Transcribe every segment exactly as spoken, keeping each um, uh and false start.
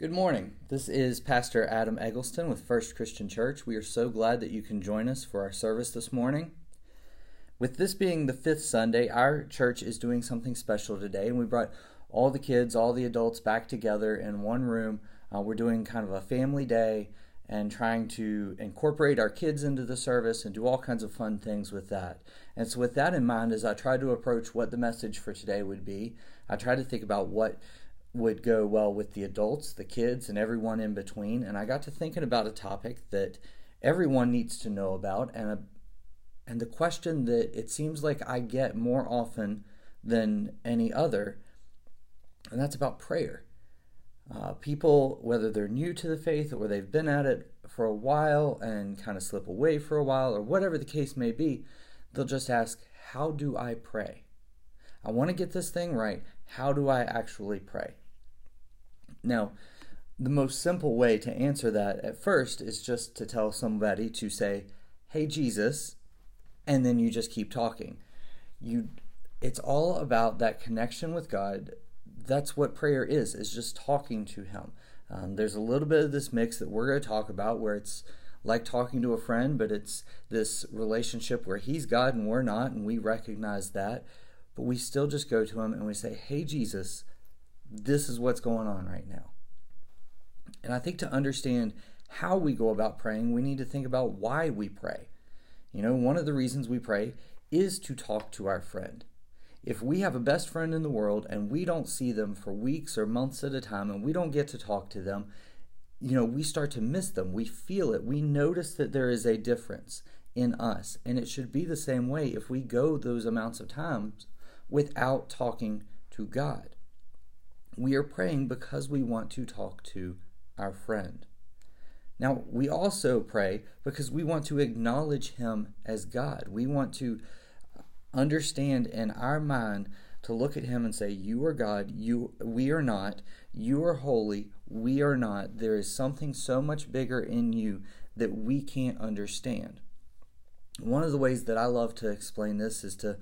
Good morning. This is Pastor Adam Eggleston with First Christian Church. We are so glad that you can join us for our service this morning. With this being the fifth Sunday, our church is doing something special today, and we brought all the kids, all the adults back together in one room. Uh, we're doing kind of a family day and trying to incorporate our kids into the service and do all kinds of fun things with that. And so with that in mind, as I tried to approach what the message for today would be, I tried to think about what would go well with the adults, the kids, and everyone in between. And I got to thinking about a topic that everyone needs to know about, and a, and the question that it seems like I get more often than any other, and that's about prayer. Uh, people, whether they're new to the faith or they've been at it for a while and kind of slip away for a while or whatever the case may be, they'll just ask, how do I pray? I want to get this thing right. How do I actually pray? Now, the most simple way to answer that at first is just to tell somebody to say, hey, Jesus, and then you just keep talking. You, it's all about that connection with God. That's what prayer is, is just talking to Him. Um, there's a little bit of this mix that we're going to talk about where it's like talking to a friend, but it's this relationship where He's God and we're not, and we recognize that. But we still just go to Him and we say, hey, Jesus, this is what's going on right now. And I think to understand how we go about praying, we need to think about why we pray. You know, one of the reasons we pray is to talk to our friend. If we have a best friend in the world and we don't see them for weeks or months at a time and we don't get to talk to them, you know, we start to miss them. We feel it. We notice that there is a difference in us. And it should be the same way if we go those amounts of times without talking to God. We are praying because we want to talk to our friend. Now, we also pray because we want to acknowledge Him as God. We want to understand in our mind to look at Him and say, you are God, you we are not, you are holy, we are not. There is something so much bigger in you that we can't understand. One of the ways that I love to explain this is to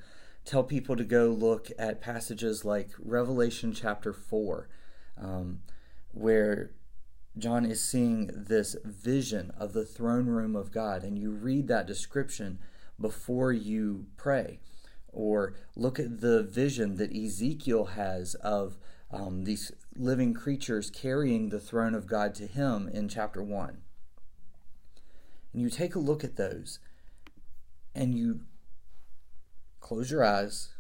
tell people to go look at passages like Revelation chapter four, um, where John is seeing this vision of the throne room of God, and you read that description before you pray. Or look at the vision that Ezekiel has of um, these living creatures carrying the throne of God to Him in chapter one. And you take a look at those, and you close your eyes,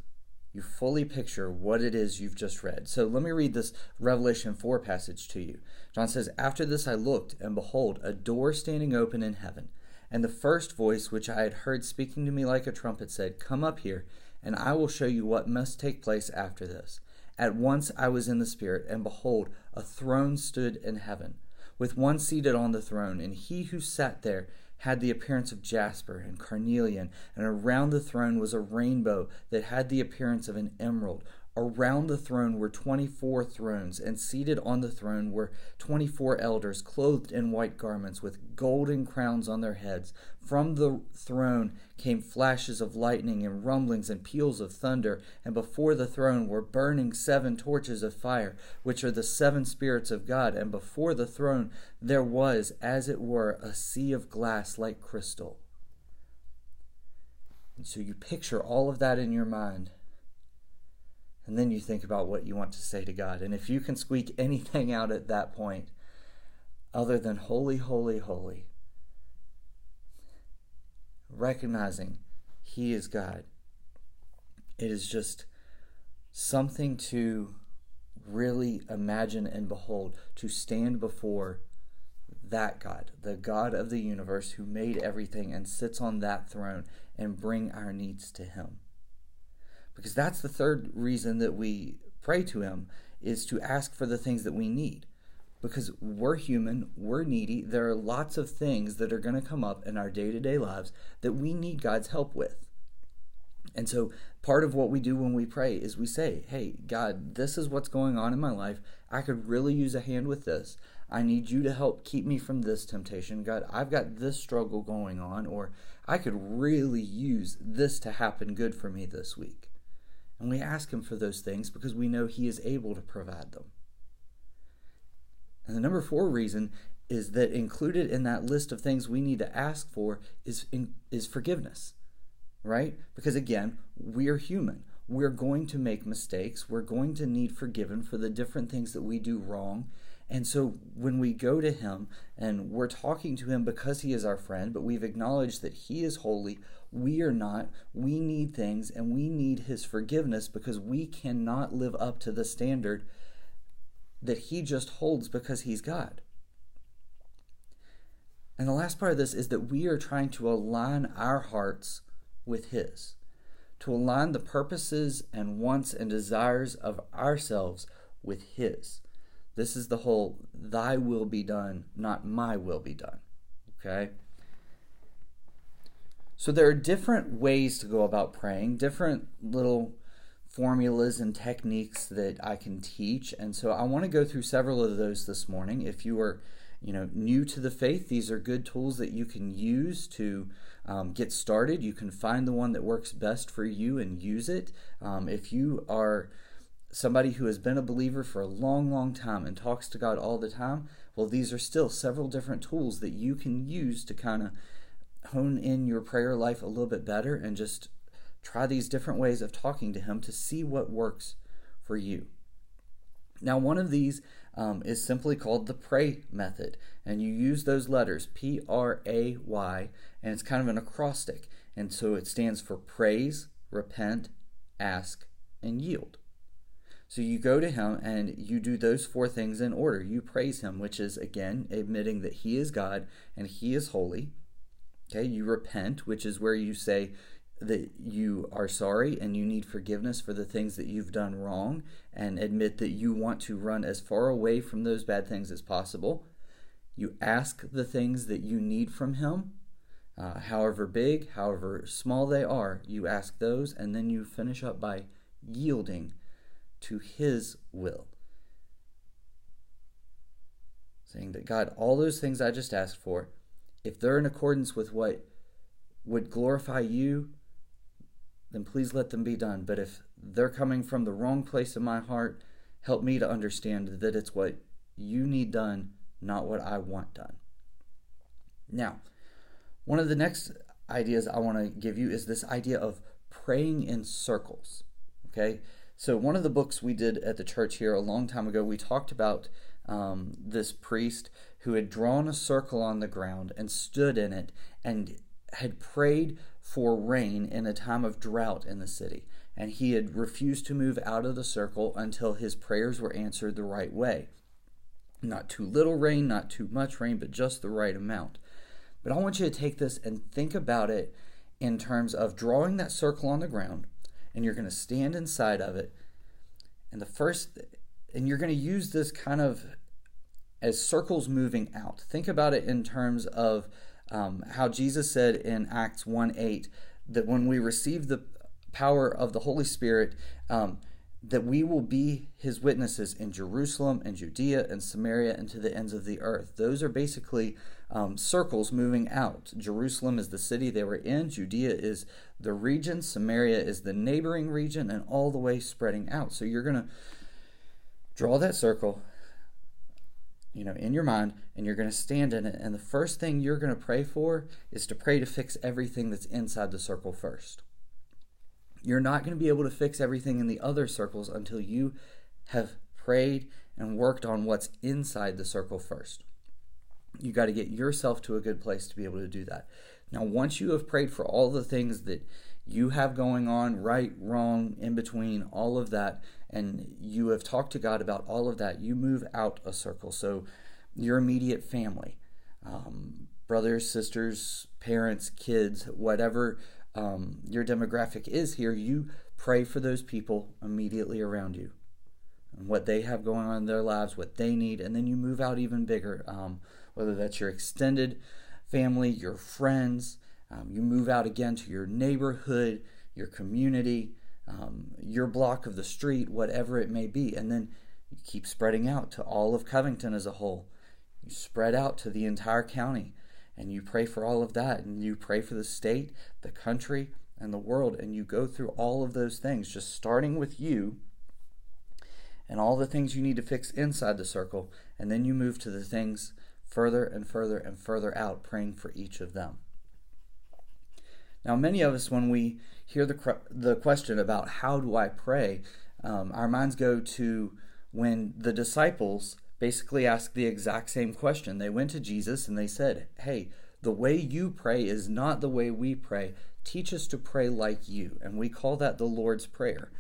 you fully picture what it is you've just read. So let me read this Revelation four passage to you. John says, after this I looked, and behold, a door standing open in heaven. And the first voice which I had heard speaking to me like a trumpet said, come up here, and I will show you what must take place after this. At once I was in the Spirit, and behold, a throne stood in heaven, with one seated on the throne, and he who sat there had the appearance of jasper and carnelian, and around the throne was a rainbow that had the appearance of an emerald. Around the throne were twenty-four thrones, and seated on the throne were twenty-four elders, clothed in white garments, with golden crowns on their heads. From the throne came flashes of lightning and rumblings and peals of thunder, and before the throne were burning seven torches of fire, which are the seven spirits of God. And before the throne there was, as it were, a sea of glass like crystal. And so you picture all of that in your mind. And then you think about what you want to say to God. And if you can squeak anything out at that point other than holy, holy, holy, recognizing He is God, it is just something to really imagine and behold, to stand before that God, the God of the universe who made everything and sits on that throne, and bring our needs to Him. Because that's the third reason that we pray to Him, is to ask for the things that we need. Because we're human, we're needy. There are lots of things that are going to come up in our day-to-day lives that we need God's help with. And so part of what we do when we pray is we say, hey, God, this is what's going on in my life. I could really use a hand with this. I need you to help keep me from this temptation. God, I've got this struggle going on, or I could really use this to happen good for me this week. And we ask Him for those things because we know He is able to provide them. And the number four reason is that included in that list of things we need to ask for is is forgiveness, right? Because again, we're human. We're going to make mistakes. We're going to need forgiven for the different things that we do wrong. And so when we go to him and we're talking to him because he is our friend, but we've acknowledged that he is holy, we are not, we need things, and we need his forgiveness because we cannot live up to the standard that he just holds because he's God. And the last part of this is that we are trying to align our hearts with his, to align the purposes and wants and desires of ourselves with his. This is the whole, thy will be done, not my will be done, okay? So there are different ways to go about praying, different little formulas and techniques that I can teach. And so I want to go through several of those this morning. If you are you know, new to the faith, these are good tools that you can use to um, get started. You can find the one that works best for you and use it. Um, if you are somebody who has been a believer for a long, long time and talks to God all the time, well, these are still several different tools that you can use to kind of hone in your prayer life a little bit better and just try these different ways of talking to him to see what works for you. Now, one of these um, is simply called the pray method, and you use those letters P R A Y, and it's kind of an acrostic, and so it stands for praise, repent, ask, and yield. So you go to him and you do those four things in order. You praise him, which is, again, admitting that he is God and he is holy. Okay, you repent, which is where you say that you are sorry and you need forgiveness for the things that you've done wrong and admit that you want to run as far away from those bad things as possible. You ask the things that you need from him, uh, however big, however small they are, you ask those, and then you finish up by yielding to his will. Saying that, God, all those things I just asked for, if they're in accordance with what would glorify you, then please let them be done. But if they're coming from the wrong place in my heart, help me to understand that it's what you need done, not what I want done. Now, one of the next ideas I want to give you is this idea of praying in circles. Okay? So one of the books we did at the church here a long time ago, we talked about um, this priest who had drawn a circle on the ground and stood in it and had prayed for rain in a time of drought in the city, and he had refused to move out of the circle until his prayers were answered the right way. Not too little rain, not too much rain, but just the right amount. But I want you to take this and think about it in terms of drawing that circle on the ground, and you're going to stand inside of it, and the first th- and you're going to use this kind of as circles moving out. Think about it in terms of Um, how Jesus said in Acts one eight that when we receive the power of the Holy Spirit, um, that we will be his witnesses in Jerusalem and Judea and Samaria and to the ends of the earth. Those are basically um, circles moving out. Jerusalem is the city they were in, Judea is the region, Samaria is the neighboring region, and all the way spreading out. So you're going to draw that circle, you know, in your mind, and you're going to stand in it. And the first thing you're going to pray for is to pray to fix everything that's inside the circle first. You're not going to be able to fix everything in the other circles until you have prayed and worked on what's inside the circle first. You got to get yourself to a good place to be able to do that. Now, once you have prayed for all the things that you have going on, right, wrong, in between, all of that, and you have talked to God about all of that, you move out a circle. So your immediate family, um, brothers, sisters, parents, kids, whatever um, your demographic is here, you pray for those people immediately around you and what they have going on in their lives, what they need, and then you move out even bigger, um, whether that's your extended family, your friends. Um, you move out again to your neighborhood, your community, um, your block of the street, whatever it may be. And then you keep spreading out to all of Covington as a whole. You spread out to the entire county, and you pray for all of that. And you pray for the state, the country, and the world. And you go through all of those things, just starting with you and all the things you need to fix inside the circle. and then you move to the things further and further and further out, praying for each of them. Now, many of us, when we hear the the question about how do I pray, um, our minds go to when the disciples basically asked the exact same question. They went to Jesus and they said, hey, the way you pray is not the way we pray. Teach us to pray like you. And we call that the Lord's Prayer.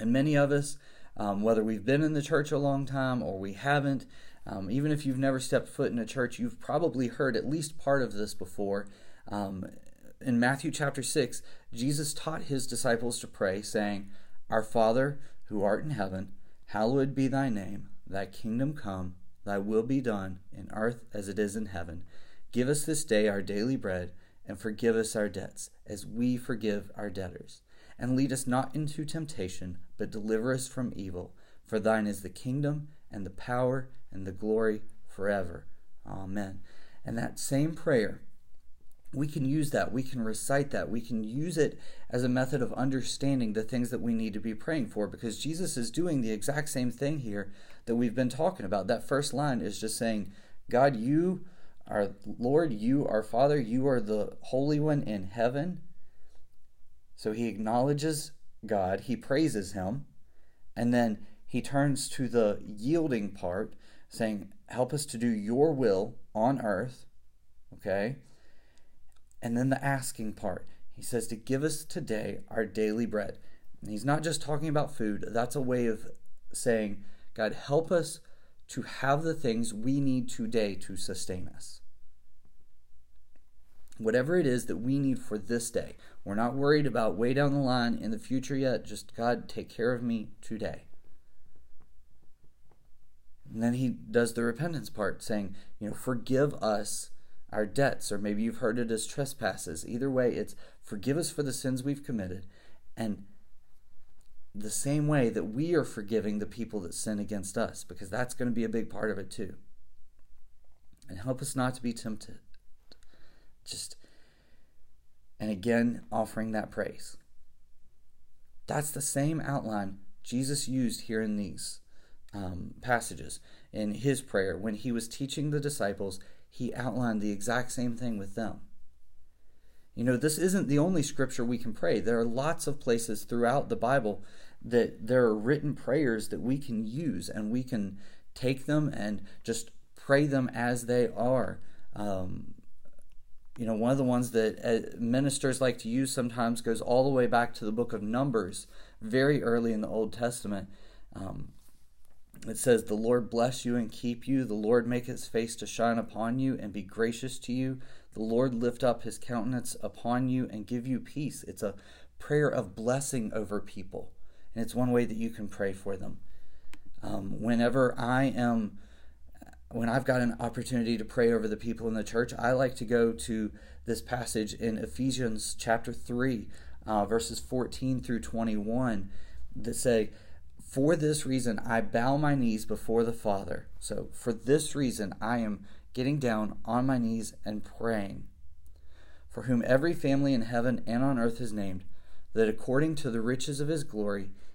And many of us, um, whether we've been in the church a long time or we haven't, um, even if you've never stepped foot in a church, you've probably heard at least part of this before. Um, in Matthew chapter six, Jesus taught his disciples to pray, saying, Our Father, who art in heaven, hallowed be thy name. Thy kingdom come, thy will be done, in earth as it is in heaven. Give us this day our daily bread, and forgive us our debts, as we forgive our debtors. And lead us not into temptation, but deliver us from evil. For thine is the kingdom, and the power, and the glory forever. Amen. And that same prayer, we can use that, we can recite that, we can use it as a method of understanding the things that we need to be praying for, because Jesus is doing the exact same thing here that we've been talking about. That first line is just saying, God, you are Lord, you are Father, you are the Holy One in heaven. So he acknowledges God, he praises him, and then he turns to the yielding part, saying, help us to do your will on earth, okay? And then the asking part. He says to give us today our daily bread. And he's not just talking about food. That's a way of saying, God, help us to have the things we need today to sustain us. Whatever it is that we need for this day. We're not worried about way down the line in the future yet. Just, God, take care of me today. And then he does the repentance part, saying, you know, forgive us our debts, or maybe you've heard it as trespasses. Either way, it's forgive us for the sins we've committed, and the same way that we are forgiving the people that sin against us, because that's going to be a big part of it too. And help us not to be tempted. Just, and again, offering that praise. That's the same outline Jesus used here in these um, passages in his prayer when he was teaching the disciples. He outlined the exact same thing with them. You know, this isn't the only scripture we can pray. There are lots of places throughout the Bible that there are written prayers that we can use, and we can take them and just pray them as they are. Um, you know, one of the ones that ministers like to use sometimes goes all the way back to the book of Numbers, very early in the Old Testament. Um, It says, the Lord bless you and keep you. The Lord make his face to shine upon you and be gracious to you. The Lord lift up his countenance upon you and give you peace. It's a prayer of blessing over people. And it's one way that you can pray for them. Um, whenever I am, when I've got an opportunity to pray over the people in the church, I like to go to this passage in Ephesians chapter three, uh, verses fourteen through twenty-one that say, For this reason, I bow my knees before the Father. So for this reason, I am getting down on my knees and praying, for whom every family in heaven and on earth is named, that according to the riches of his glory,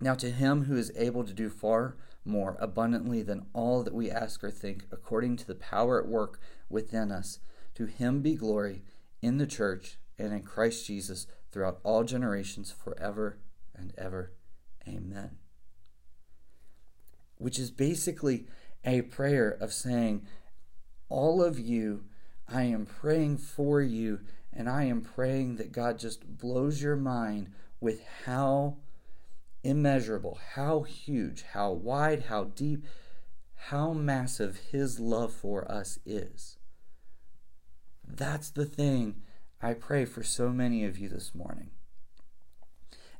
Now to him who is able to do far more abundantly than all that we ask or think, according to the power at work within us, to him be glory in the church and in Christ Jesus throughout all generations, forever and ever. Amen. Which is basically a prayer of saying, all of you, I am praying for you, and I am praying that God just blows your mind with how immeasurable, how huge, how wide, how deep, how massive his love for us is. That's the thing I pray for so many of you this morning.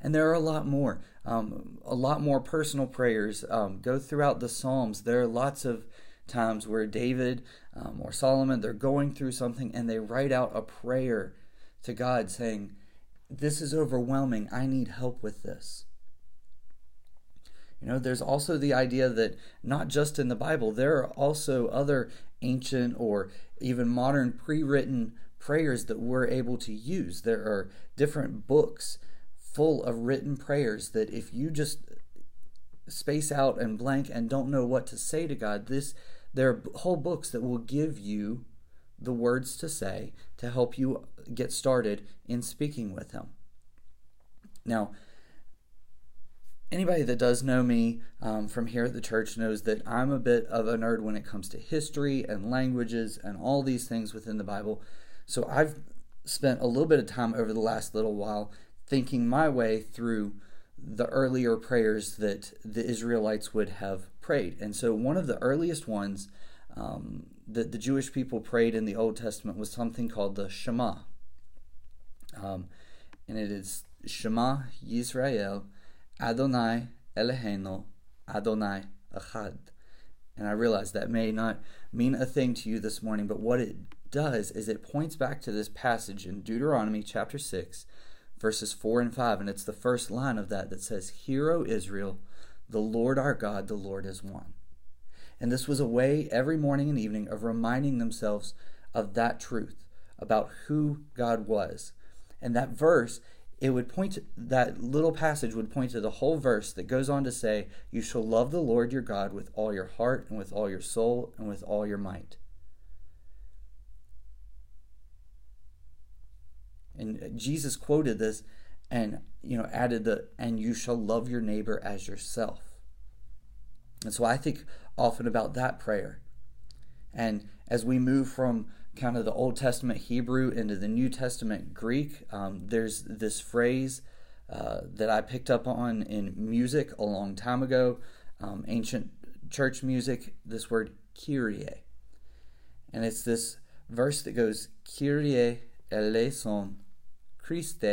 And there are a lot more, um, a lot more personal prayers um, go throughout the Psalms. There are lots of times where David um, or Solomon, they're going through something and they write out a prayer to God saying, this is overwhelming, I need help with this. You know, there's also the idea that not just in the Bible, there are also other ancient or even modern pre-written prayers that we're able to use. There are different books full of written prayers that if you just space out and blank and don't know what to say to God, this there are whole books that will give you the words to say to help you get started in speaking with Him. Now, anybody that does know me um, from here at the church knows that I'm a bit of a nerd when it comes to history and languages and all these things within the Bible. So I've spent a little bit of time over the last little while thinking my way through the earlier prayers that the Israelites would have prayed. And so one of the earliest ones um, that the Jewish people prayed in the Old Testament was something called the Shema. Um, and it is Shema Yisrael, Adonai Elohenu, Adonai Achad. And I realize that may not mean a thing to you this morning, but what it does is it points back to this passage in Deuteronomy chapter six, verses four and five, and it's the first line of that that says, "Hear, O Israel, the Lord our God, the Lord is one." And this was a way every morning and evening of reminding themselves of that truth, about who God was. And that verse, it would point to, that little passage would point to the whole verse that goes on to say, "You shall love the Lord your God with all your heart and with all your soul and with all your might." And Jesus quoted this and, you know, added the, "and you shall love your neighbor as yourself." And so I think often about that prayer. And as we move from kind of the Old Testament Hebrew into the New Testament Greek, um, there's this phrase uh, that I picked up on in music a long time ago, um, ancient church music, this word kyrie. And it's this verse that goes, "Kyrie eleison, Christe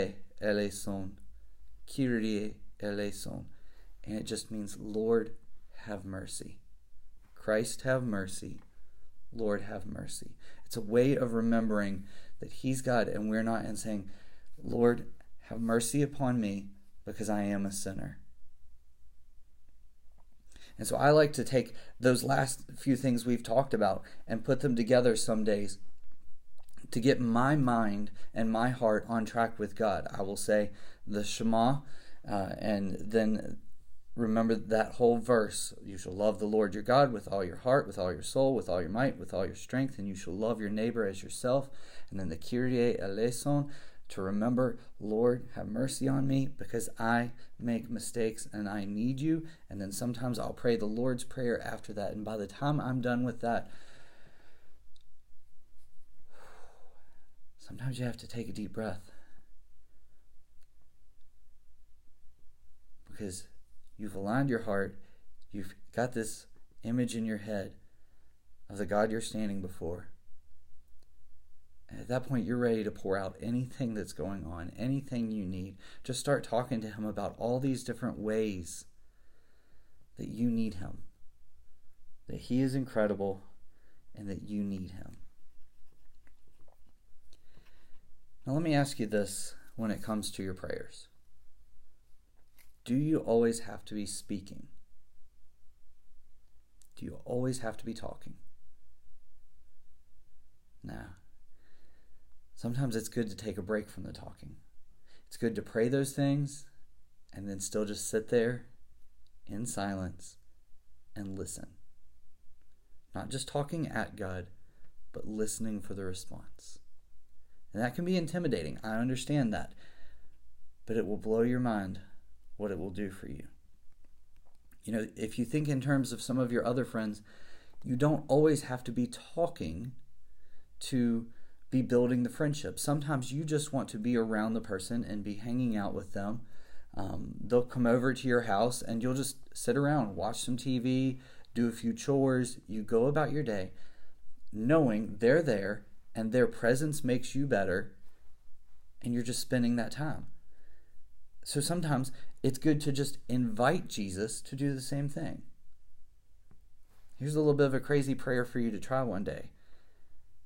eleison, Kyrie eleison." And it just means, "Lord, have mercy. Christ, have mercy. Lord, have mercy." It's a way of remembering that He's God and we're not, and saying, "Lord, have mercy upon me because I am a sinner." And so I like to take those last few things we've talked about and put them together some days to get my mind and my heart on track with God. I will say the Shema uh, and then remember that whole verse. You shall love the Lord your God with all your heart, with all your soul, with all your might, with all your strength, and you shall love your neighbor as yourself. And then the Kyrie eleison to remember, "Lord, have mercy on me because I make mistakes and I need you." And then sometimes I'll pray the Lord's Prayer after that. And by the time I'm done with that, sometimes you have to take a deep breath, because you've aligned your heart, you've got this image in your head of the God you're standing before. And at that point, you're ready to pour out anything that's going on, anything you need. Just start talking to Him about all these different ways that you need Him, that He is incredible, and that you need Him. Now let me ask you this when it comes to your prayers. Do you always have to be speaking? Do you always have to be talking? No. Sometimes it's good to take a break from the talking. It's good to pray those things and then still just sit there in silence and listen. Not just talking at God, but listening for the response. And that can be intimidating. I understand that. But it will blow your mind what it will do for you. You know, if you think in terms of some of your other friends, you don't always have to be talking to be building the friendship. Sometimes you just want to be around the person and be hanging out with them. Um, they'll come over to your house and you'll just sit around, watch some T V, do a few chores. You go about your day knowing they're there, and their presence makes you better, and you're just spending that time. So sometimes it's good to just invite Jesus to do the same thing. Here's a little bit of a crazy prayer for you to try one day.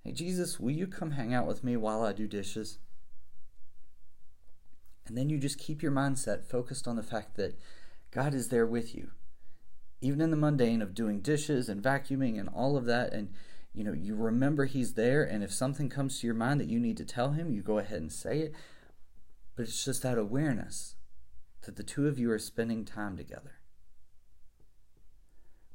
Hey, Jesus, will you come hang out with me while I do dishes? And then you just keep your mindset focused on the fact that God is there with you, even in the mundane of doing dishes and vacuuming and all of that. And, you know, you remember he's there. And if something comes to your mind that you need to tell him, you go ahead and say it. But it's just that awareness that the two of you are spending time together.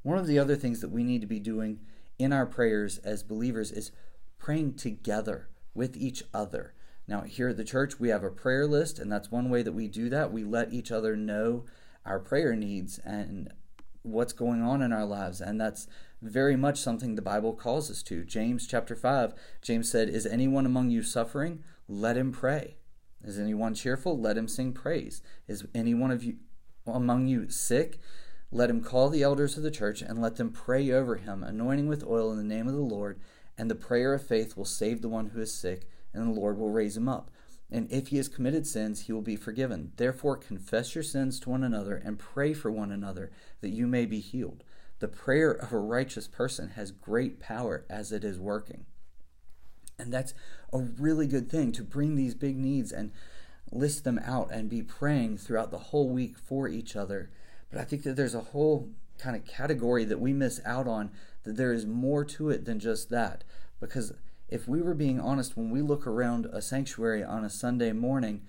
One of the other things that we need to be doing in our prayers as believers is praying together with each other. Now, here at the church, we have a prayer list, and that's one way that we do that. We let each other know our prayer needs and what's going on in our lives, and that's very much something the Bible calls us to. James chapter five, James said, "Is anyone among you suffering? Let him pray. Is anyone cheerful? Let him sing praise. Is anyone of you among you sick? Let him call the elders of the church and let them pray over him, anointing with oil in the name of the Lord, and the prayer of faith will save the one who is sick, and the Lord will raise him up. And if he has committed sins, he will be forgiven. Therefore, confess your sins to one another and pray for one another that you may be healed. The prayer of a righteous person has great power as it is working." And that's a really good thing, to bring these big needs and list them out and be praying throughout the whole week for each other. But I think that there's a whole kind of category that we miss out on, that there is more to it than just that. Because if we were being honest, when we look around a sanctuary on a Sunday morning,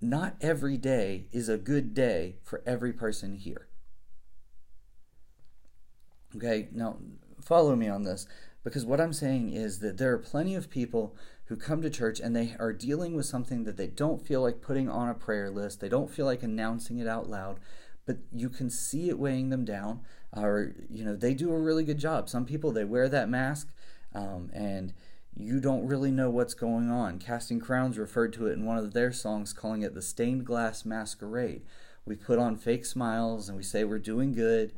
not every day is a good day for every person here. Okay, now follow me on this, because what I'm saying is that there are plenty of people who come to church and they are dealing with something that they don't feel like putting on a prayer list. They don't feel like announcing it out loud, but you can see it weighing them down. Or, you know, they do a really good job. Some people, they wear that mask um, and you don't really know what's going on. Casting Crowns referred to it in one of their songs, calling it the stained glass masquerade. We put on fake smiles and we say we're doing good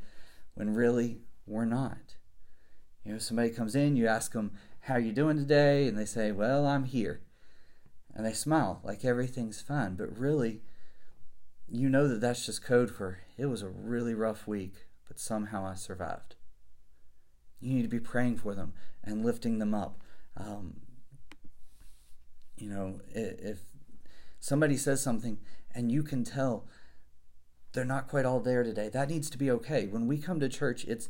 when really we're not. You know, somebody comes in, you ask them, "How are you doing today?" And they say, "Well, I'm here." And they smile like everything's fine. But really, you know that that's just code for, "It was a really rough week, but somehow I survived." You need to be praying for them and lifting them up. Um, you know, if somebody says something and you can tell they're not quite all there today, that needs to be okay. When we come to church, it's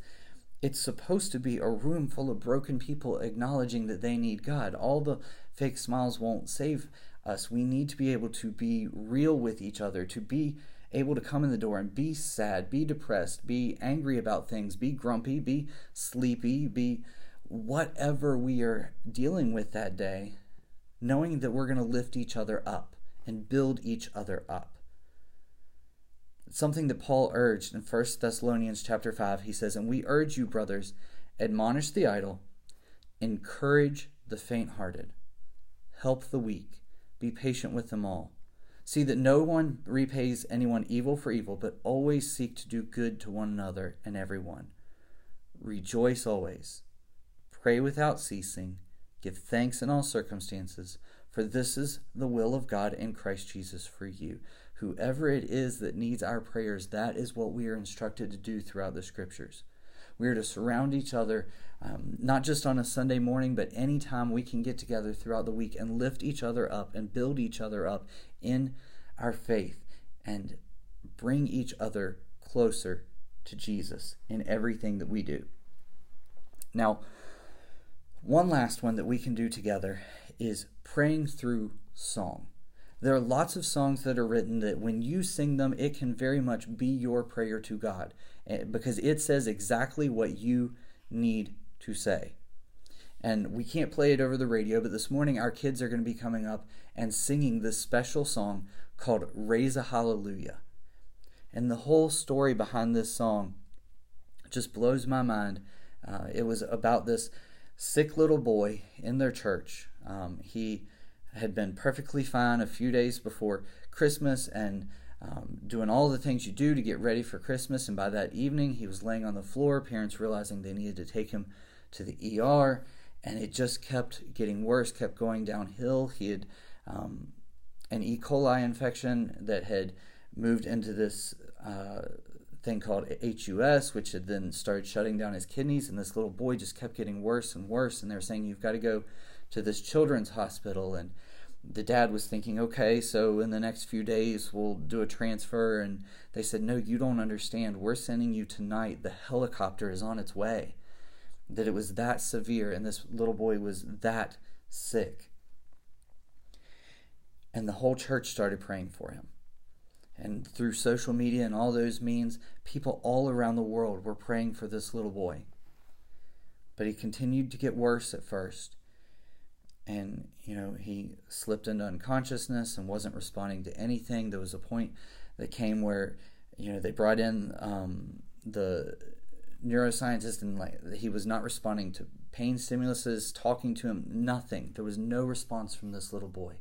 It's supposed to be a room full of broken people acknowledging that they need God. All the fake smiles won't save us. We need to be able to be real with each other, to be able to come in the door and be sad, be depressed, be angry about things, be grumpy, be sleepy, be whatever we are dealing with that day, knowing that we're going to lift each other up and build each other up. Something that Paul urged in First Thessalonians chapter five, he says, "And we urge you, brothers, admonish the idle, encourage the faint-hearted, help the weak, be patient with them all. See that no one repays anyone evil for evil, but always seek to do good to one another and everyone. Rejoice always, pray without ceasing, give thanks in all circumstances, for this is the will of God in Christ Jesus for you." Whoever it is that needs our prayers, that is what we are instructed to do throughout the scriptures. We are to surround each other, um, not just on a Sunday morning, but any time we can get together throughout the week and lift each other up and build each other up in our faith and bring each other closer to Jesus in everything that we do. Now, one last one that we can do together is praying through song. There are lots of songs that are written that when you sing them, it can very much be your prayer to God, because it says exactly what you need to say. And we can't play it over the radio, but this morning our kids are going to be coming up and singing this special song called "Raise a Hallelujah." And the whole story behind this song just blows my mind. Uh, it was about this sick little boy in their church. Um, he... had been perfectly fine a few days before Christmas and um, doing all the things you do to get ready for Christmas. And by that evening, he was laying on the floor, parents realizing they needed to take him to the E R. And it just kept getting worse, kept going downhill. He had um, an E. coli infection that had moved into this uh, thing called H U S, which had then started shutting down his kidneys, and this little boy just kept getting worse and worse, and they were saying, you've got to go to this children's hospital. And the dad was thinking, okay, so in the next few days we'll do a transfer. And they said, no, you don't understand. We're sending you tonight. The helicopter is on its way. That it was that severe, and this little boy was that sick. And the whole church started praying for him. And through social media and all those means, people all around the world were praying for this little boy. But he continued to get worse at first. And, you know, he slipped into unconsciousness and wasn't responding to anything. There was a point that came where, you know, they brought in um, the neuroscientist, and like he was not responding to pain stimuluses, talking to him, nothing. There was no response from this little boy.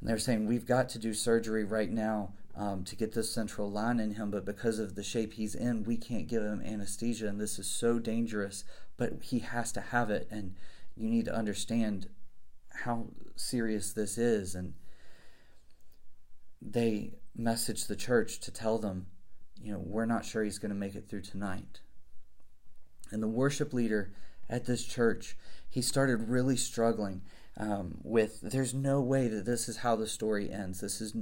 And they were saying, we've got to do surgery right now um, to get this central line in him, but because of the shape he's in, we can't give him anesthesia, and this is so dangerous, but he has to have it, and you need to understand how serious this is. And they messaged the church to tell them, you know, we're not sure he's going to make it through tonight. And the worship leader at this church, he started really struggling um, with, there's no way that this is how the story ends. This is,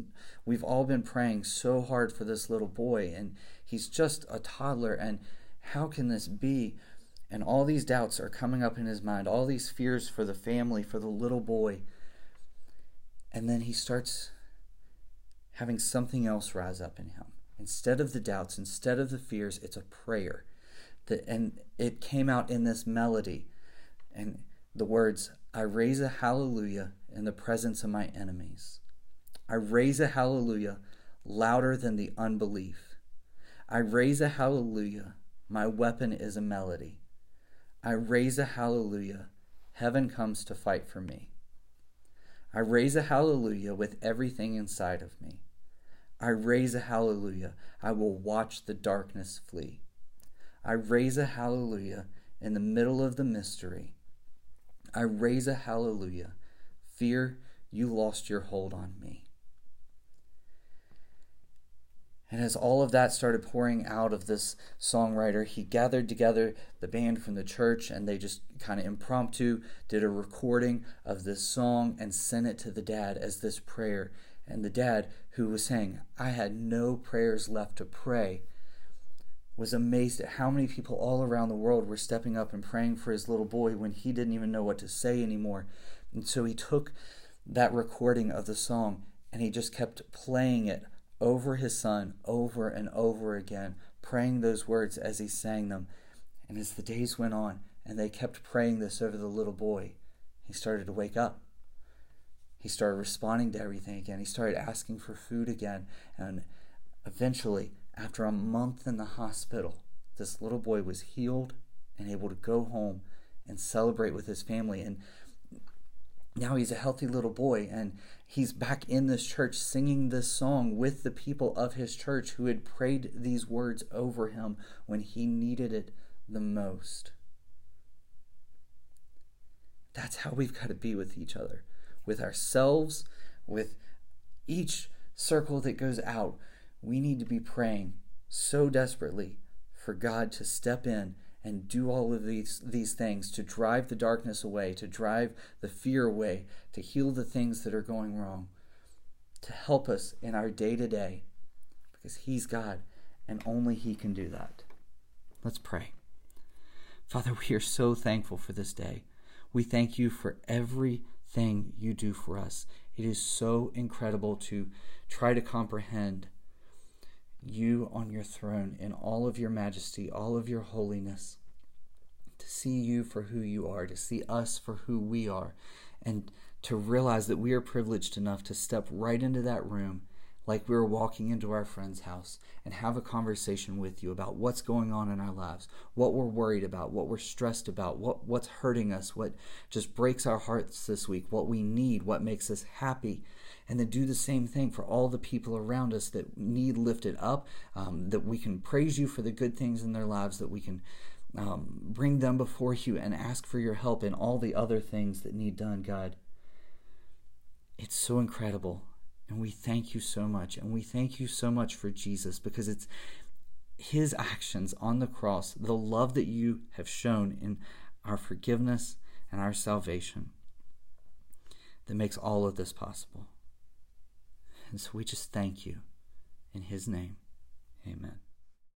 we've all been praying so hard for this little boy, and he's just a toddler, and how can this be? And all these doubts are coming up in his mind, all these fears for the family, for the little boy. And then he starts having something else rise up in him. Instead of the doubts, instead of the fears, it's a prayer. The, and it came out in this melody. And the words, I raise a hallelujah in the presence of my enemies. I raise a hallelujah louder than the unbelief. I raise a hallelujah, my weapon is a melody. I raise a hallelujah, heaven comes to fight for me. I raise a hallelujah with everything inside of me. I raise a hallelujah, I will watch the darkness flee. I raise a hallelujah in the middle of the mystery. I raise a hallelujah, fear, you lost your hold on me. And as all of that started pouring out of this songwriter, he gathered together the band from the church, and they just kind of impromptu did a recording of this song and sent it to the dad as this prayer. And the dad, who was saying, I had no prayers left to pray, was amazed at how many people all around the world were stepping up and praying for his little boy when he didn't even know what to say anymore. And so he took that recording of the song, and he just kept playing it over his son, over and over again, praying those words as he sang them. And as the days went on, and they kept praying this over the little boy, he started to wake up. He started responding to everything again. He started asking for food again. And eventually, after a month in the hospital, this little boy was healed and able to go home and celebrate with his family. And now he's a healthy little boy, and he's back in this church singing this song with the people of his church who had prayed these words over him when he needed it the most. That's how we've got to be with each other, with ourselves, with each circle that goes out. We need to be praying so desperately for God to step in and do all of these these things, to drive the darkness away, to drive the fear away, to heal the things that are going wrong, to help us in our day-to-day, because He's God, and only He can do that. Let's pray. Father, we are so thankful for this day. We thank You for everything You do for us. It is so incredible to try to comprehend You on Your throne, in all of Your majesty, all of Your holiness, to see You for who You are, to see us for who we are, and to realize that we are privileged enough to step right into that room like we were walking into our friend's house and have a conversation with You about what's going on in our lives, what we're worried about, what we're stressed about, what, what's hurting us, what just breaks our hearts this week, what we need, what makes us happy. And then do the same thing for all the people around us that need lifted up, um, that we can praise You for the good things in their lives, that we can um, bring them before You and ask for Your help in all the other things that need done, God. It's so incredible, and we thank You so much, and we thank You so much for Jesus, because it's his actions on the cross, the love that you have shown in our forgiveness and our salvation that makes all of this possible. And so we just thank you in his name. Amen.